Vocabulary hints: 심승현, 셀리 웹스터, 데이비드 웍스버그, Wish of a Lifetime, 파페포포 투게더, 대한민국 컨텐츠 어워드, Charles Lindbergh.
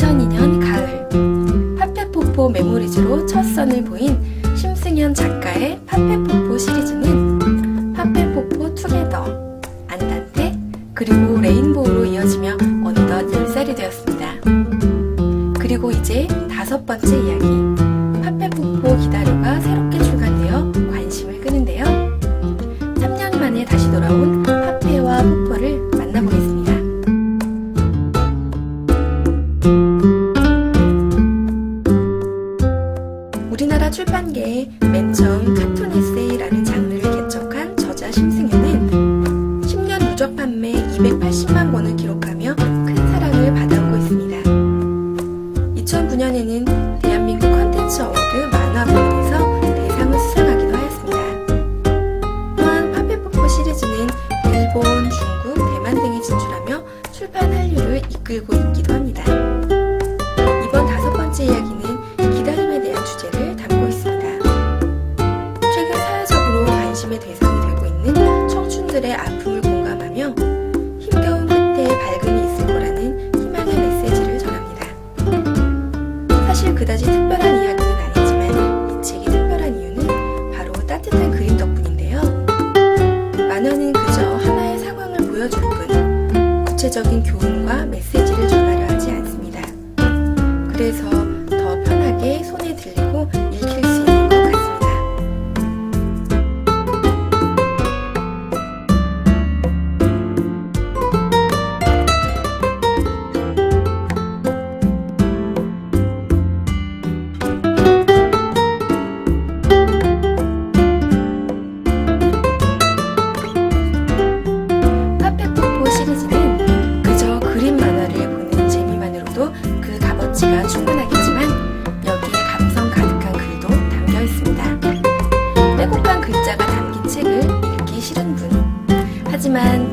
2002년 가을, 파페포포 메모리즈로 첫 선을 보인 심승현 작가의 파페포포 시리즈는 파페포포 투게더, 안단테, 그리고 레인보우로 이어지며 어느덧 10살이 되었습니다. 그리고 이제 5번째 이야기, 파페포포 기다려가 새롭게 출간되어 관심을 끄는데요. 3년 만에 다시 돌아온 파페와 포포를 만나보겠습니다. 우리나라 출판계에 맨 처음 카툰 에세이라는 장르를 개척한 저자 심승현은 10년 누적 판매 280만 권을 기록하며 큰 사랑을 받아오고 있습니다. 2009년에는 대한민국 컨텐츠 어워드 만화부에서 대상을 수상하기도 하였습니다. 또한 파페포포 시리즈는 일본, 중국, 대만 등에 진출하며 출판 한류를 이끌고 있기도 합니다. 이번 5번째 이야기는 기다림에 대한 주제를 담고 있습니다. 최근 사회적으로 관심의 대상이 되고 있는 청춘들의 아픔을 공감하며 힘겨운 끝에 밝음이 있을 거라는 희망의 메시지를 전합니다. 사실 그다지 특별한 이야기는 아니지만 이 책이 특별한 이유는 바로 따뜻한 그림 덕분인데요. 만화는 그저 하나의 상황을 보여줄 뿐 구체적인 교훈과 메시지를 전하려 하지 않습니다. 그래서 더 편하게 손에 들리고 읽힐 수 있는 것 같습니다. 파페포포 시리즈는 그저 그림 만화를 보는 재미만으로도 그 값어치가 충분하겠지만 여기에 감성 가득한 글도 담겨 있습니다. 빼곡한 글자가 담긴 책을 읽기 싫은 분, 하지만